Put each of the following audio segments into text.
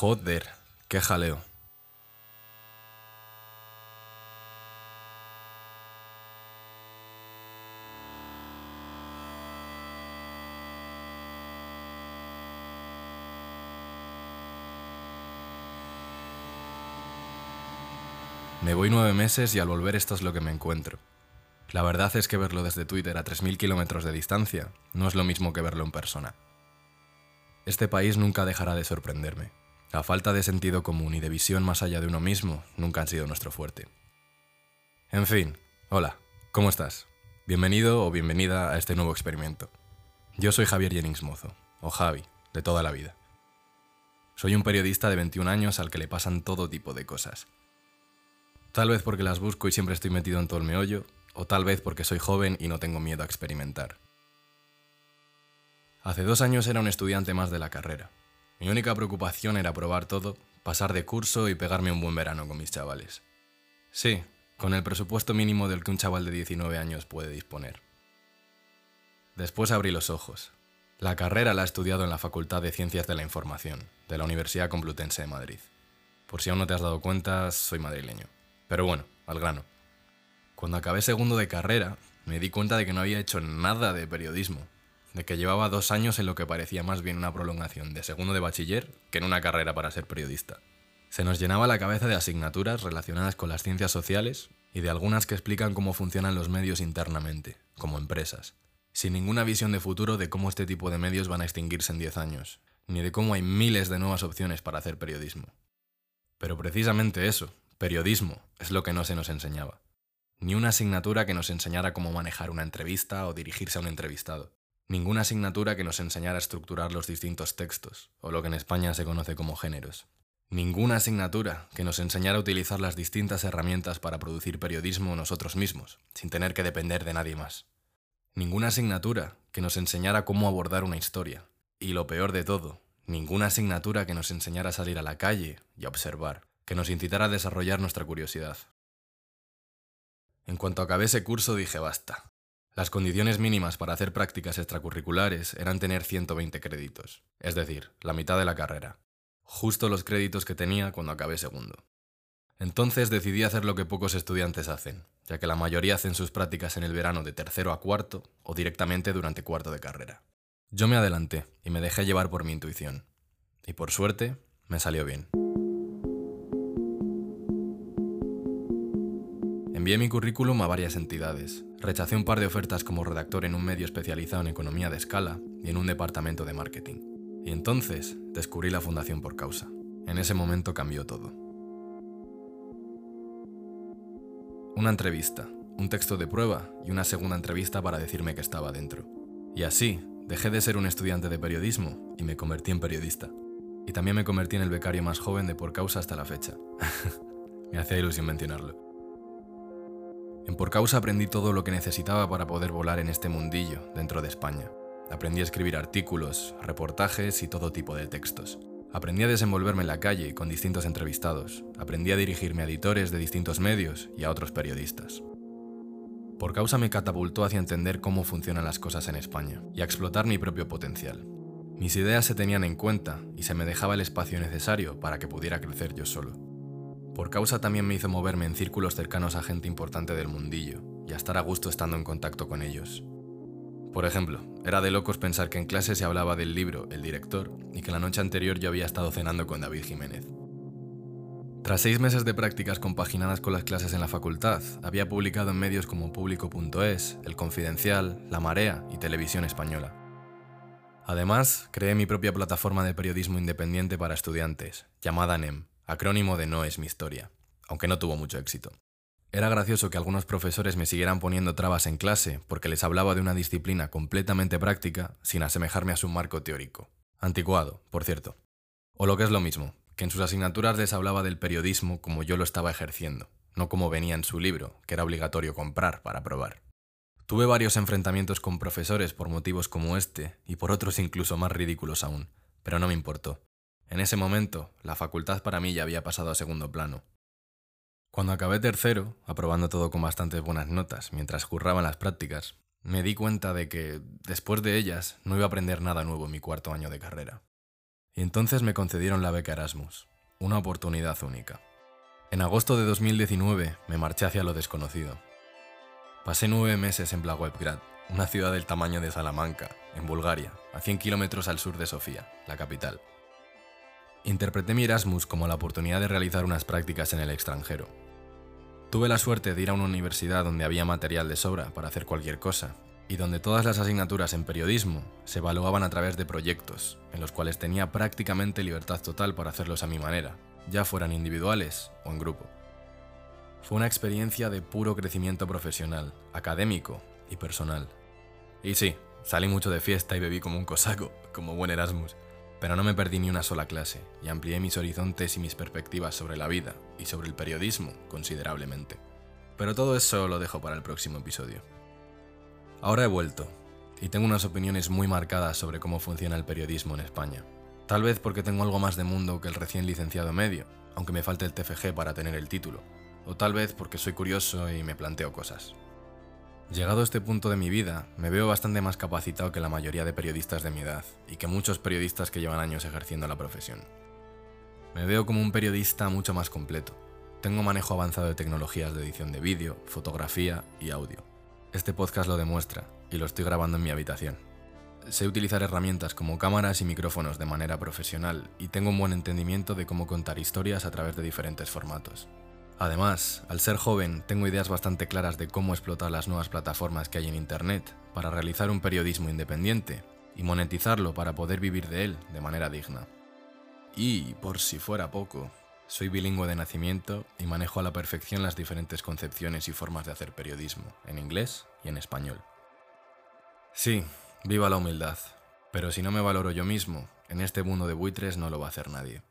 Joder, qué jaleo. Me voy 9 meses y al volver esto es lo que me encuentro. La verdad es que verlo desde Twitter a 3.000 kilómetros de distancia no es lo mismo que verlo en persona. Este país nunca dejará de sorprenderme. La falta de sentido común y de visión más allá de uno mismo nunca han sido nuestro fuerte. En fin, hola, ¿cómo estás? Bienvenido o bienvenida a este nuevo experimento. Yo soy Javier Jennings Mozo, o Javi, de toda la vida. Soy un periodista de 21 años al que le pasan todo tipo de cosas. Tal vez porque las busco y siempre estoy metido en todo el meollo, o tal vez porque soy joven y no tengo miedo a experimentar. Hace 2 años era un estudiante más de la carrera. Mi única preocupación era probar todo, pasar de curso y pegarme un buen verano con mis chavales. Sí, con el presupuesto mínimo del que un chaval de 19 años puede disponer. Después abrí los ojos. La carrera la he estudiado en la Facultad de Ciencias de la Información, de la Universidad Complutense de Madrid. Por si aún no te has dado cuenta, soy madrileño. Pero bueno, al grano. Cuando acabé segundo de carrera, me di cuenta de que no había hecho nada de periodismo, de que llevaba 2 años en lo que parecía más bien una prolongación de segundo de bachiller que en una carrera para ser periodista. Se nos llenaba la cabeza de asignaturas relacionadas con las ciencias sociales y de algunas que explican cómo funcionan los medios internamente, como empresas, sin ninguna visión de futuro de cómo este tipo de medios van a extinguirse en 10 años, ni de cómo hay miles de nuevas opciones para hacer periodismo. Pero precisamente eso, periodismo, es lo que no se nos enseñaba. Ni una asignatura que nos enseñara cómo manejar una entrevista o dirigirse a un entrevistado. Ninguna asignatura que nos enseñara a estructurar los distintos textos, o lo que en España se conoce como géneros. Ninguna asignatura que nos enseñara a utilizar las distintas herramientas para producir periodismo nosotros mismos, sin tener que depender de nadie más. Ninguna asignatura que nos enseñara cómo abordar una historia. Y lo peor de todo, ninguna asignatura que nos enseñara a salir a la calle y a observar, que nos incitara a desarrollar nuestra curiosidad. En cuanto acabé ese curso dije basta. Las condiciones mínimas para hacer prácticas extracurriculares eran tener 120 créditos, es decir, la mitad de la carrera. Justo los créditos que tenía cuando acabé segundo. Entonces decidí hacer lo que pocos estudiantes hacen, ya que la mayoría hacen sus prácticas en el verano de tercero a cuarto o directamente durante cuarto de carrera. Yo me adelanté y me dejé llevar por mi intuición. Y por suerte, me salió bien. Envié mi currículum a varias entidades, rechacé un par de ofertas como redactor en un medio especializado en economía de escala y en un departamento de marketing. Y entonces descubrí la Fundación Por Causa. En ese momento cambió todo. Una entrevista, un texto de prueba y una segunda entrevista para decirme que estaba dentro. Y así dejé de ser un estudiante de periodismo y me convertí en periodista. Y también me convertí en el becario más joven de Por Causa hasta la fecha. Me hacía ilusión mencionarlo. En Por Causa aprendí todo lo que necesitaba para poder volar en este mundillo dentro de España. Aprendí a escribir artículos, reportajes y todo tipo de textos. Aprendí a desenvolverme en la calle con distintos entrevistados. Aprendí a dirigirme a editores de distintos medios y a otros periodistas. Por Causa me catapultó hacia entender cómo funcionan las cosas en España y a explotar mi propio potencial. Mis ideas se tenían en cuenta y se me dejaba el espacio necesario para que pudiera crecer yo solo. Por Causa también me hizo moverme en círculos cercanos a gente importante del mundillo y a estar a gusto estando en contacto con ellos. Por ejemplo, era de locos pensar que en clase se hablaba del libro El Director y que la noche anterior yo había estado cenando con David Jiménez. Tras 6 meses de prácticas compaginadas con las clases en la facultad, había publicado en medios como Público.es, El Confidencial, La Marea y Televisión Española. Además, creé mi propia plataforma de periodismo independiente para estudiantes, llamada NEM. Acrónimo de No es mi historia, aunque no tuvo mucho éxito. Era gracioso que algunos profesores me siguieran poniendo trabas en clase porque les hablaba de una disciplina completamente práctica sin asemejarme a su marco teórico. Anticuado, por cierto. O lo que es lo mismo, que en sus asignaturas les hablaba del periodismo como yo lo estaba ejerciendo, no como venía en su libro, que era obligatorio comprar para probar. Tuve varios enfrentamientos con profesores por motivos como este y por otros incluso más ridículos aún, pero no me importó. En ese momento, la facultad para mí ya había pasado a segundo plano. Cuando acabé tercero, aprobando todo con bastantes buenas notas mientras curraba las prácticas, me di cuenta de que, después de ellas, no iba a aprender nada nuevo en mi cuarto año de carrera. Entonces me concedieron la beca Erasmus, una oportunidad única. En agosto de 2019 me marché hacia lo desconocido. Pasé 9 meses en Blagoevgrad, una ciudad del tamaño de Salamanca, en Bulgaria, a 100 kilómetros al sur de Sofía, la capital. Interpreté mi Erasmus como la oportunidad de realizar unas prácticas en el extranjero. Tuve la suerte de ir a una universidad donde había material de sobra para hacer cualquier cosa, y donde todas las asignaturas en periodismo se evaluaban a través de proyectos, en los cuales tenía prácticamente libertad total para hacerlos a mi manera, ya fueran individuales o en grupo. Fue una experiencia de puro crecimiento profesional, académico y personal. Y sí, salí mucho de fiesta y bebí como un cosaco, como buen Erasmus, pero no me perdí ni una sola clase y amplié mis horizontes y mis perspectivas sobre la vida y sobre el periodismo considerablemente. Pero todo eso lo dejo para el próximo episodio. Ahora he vuelto, y tengo unas opiniones muy marcadas sobre cómo funciona el periodismo en España. Tal vez porque tengo algo más de mundo que el recién licenciado medio, aunque me falte el TFG para tener el título, o tal vez porque soy curioso y me planteo cosas. Llegado a este punto de mi vida, me veo bastante más capacitado que la mayoría de periodistas de mi edad, y que muchos periodistas que llevan años ejerciendo la profesión. Me veo como un periodista mucho más completo. Tengo manejo avanzado de tecnologías de edición de vídeo, fotografía y audio. Este podcast lo demuestra, y lo estoy grabando en mi habitación. Sé utilizar herramientas como cámaras y micrófonos de manera profesional, y tengo un buen entendimiento de cómo contar historias a través de diferentes formatos. Además, al ser joven, tengo ideas bastante claras de cómo explotar las nuevas plataformas que hay en Internet para realizar un periodismo independiente, y monetizarlo para poder vivir de él de manera digna. Y, por si fuera poco, soy bilingüe de nacimiento y manejo a la perfección las diferentes concepciones y formas de hacer periodismo, en inglés y en español. Sí, viva la humildad, pero si no me valoro yo mismo, en este mundo de buitres no lo va a hacer nadie.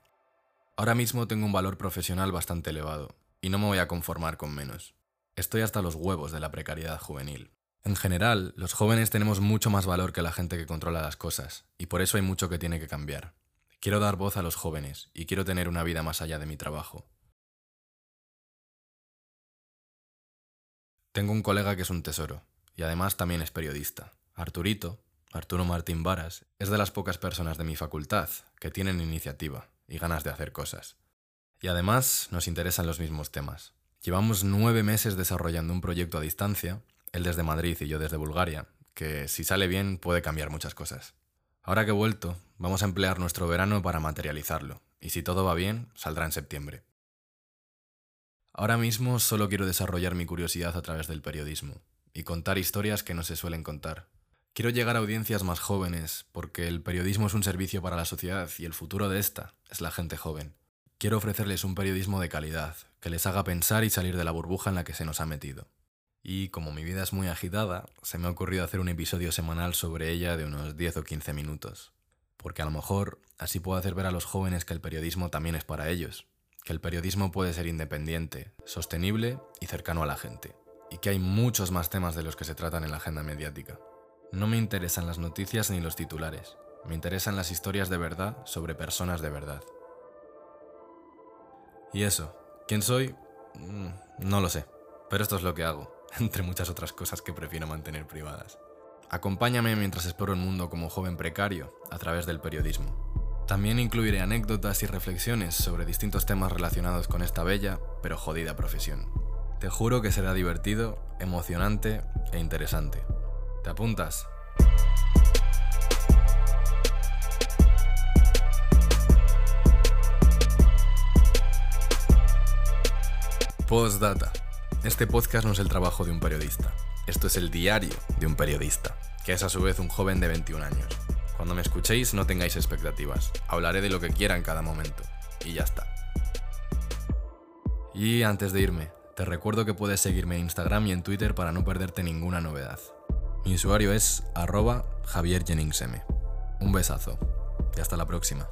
Ahora mismo tengo un valor profesional bastante elevado, y no me voy a conformar con menos. Estoy hasta los huevos de la precariedad juvenil. En general, los jóvenes tenemos mucho más valor que la gente que controla las cosas, y por eso hay mucho que tiene que cambiar. Quiero dar voz a los jóvenes y quiero tener una vida más allá de mi trabajo. Tengo un colega que es un tesoro, y además también es periodista. Arturo Martín Varas, es de las pocas personas de mi facultad que tienen iniciativa y ganas de hacer cosas. Y además nos interesan los mismos temas. Llevamos 9 meses desarrollando un proyecto a distancia, él desde Madrid y yo desde Bulgaria, que si sale bien puede cambiar muchas cosas. Ahora que he vuelto, vamos a emplear nuestro verano para materializarlo, y si todo va bien, saldrá en septiembre. Ahora mismo solo quiero desarrollar mi curiosidad a través del periodismo, y contar historias que no se suelen contar. Quiero llegar a audiencias más jóvenes, porque el periodismo es un servicio para la sociedad y el futuro de esta es la gente joven. Quiero ofrecerles un periodismo de calidad, que les haga pensar y salir de la burbuja en la que se nos ha metido. Y como mi vida es muy agitada, se me ha ocurrido hacer un episodio semanal sobre ella de unos 10 o 15 minutos. Porque a lo mejor así puedo hacer ver a los jóvenes que el periodismo también es para ellos. Que el periodismo puede ser independiente, sostenible y cercano a la gente. Y que hay muchos más temas de los que se tratan en la agenda mediática. No me interesan las noticias ni los titulares. Me interesan las historias de verdad sobre personas de verdad. Y eso, ¿quién soy? No lo sé. Pero esto es lo que hago. Entre muchas otras cosas que prefiero mantener privadas. Acompáñame mientras exploro el mundo como joven precario a través del periodismo. También incluiré anécdotas y reflexiones sobre distintos temas relacionados con esta bella, pero jodida profesión. Te juro que será divertido, emocionante e interesante. ¿Te apuntas? Postdata. Este podcast no es el trabajo de un periodista. Esto es el diario de un periodista, que es a su vez un joven de 21 años. Cuando me escuchéis, no tengáis expectativas. Hablaré de lo que quiera en cada momento. Y ya está. Y antes de irme, te recuerdo que puedes seguirme en Instagram y en Twitter para no perderte ninguna novedad. Mi usuario es @JavierJenningsM. Un besazo. Y hasta la próxima.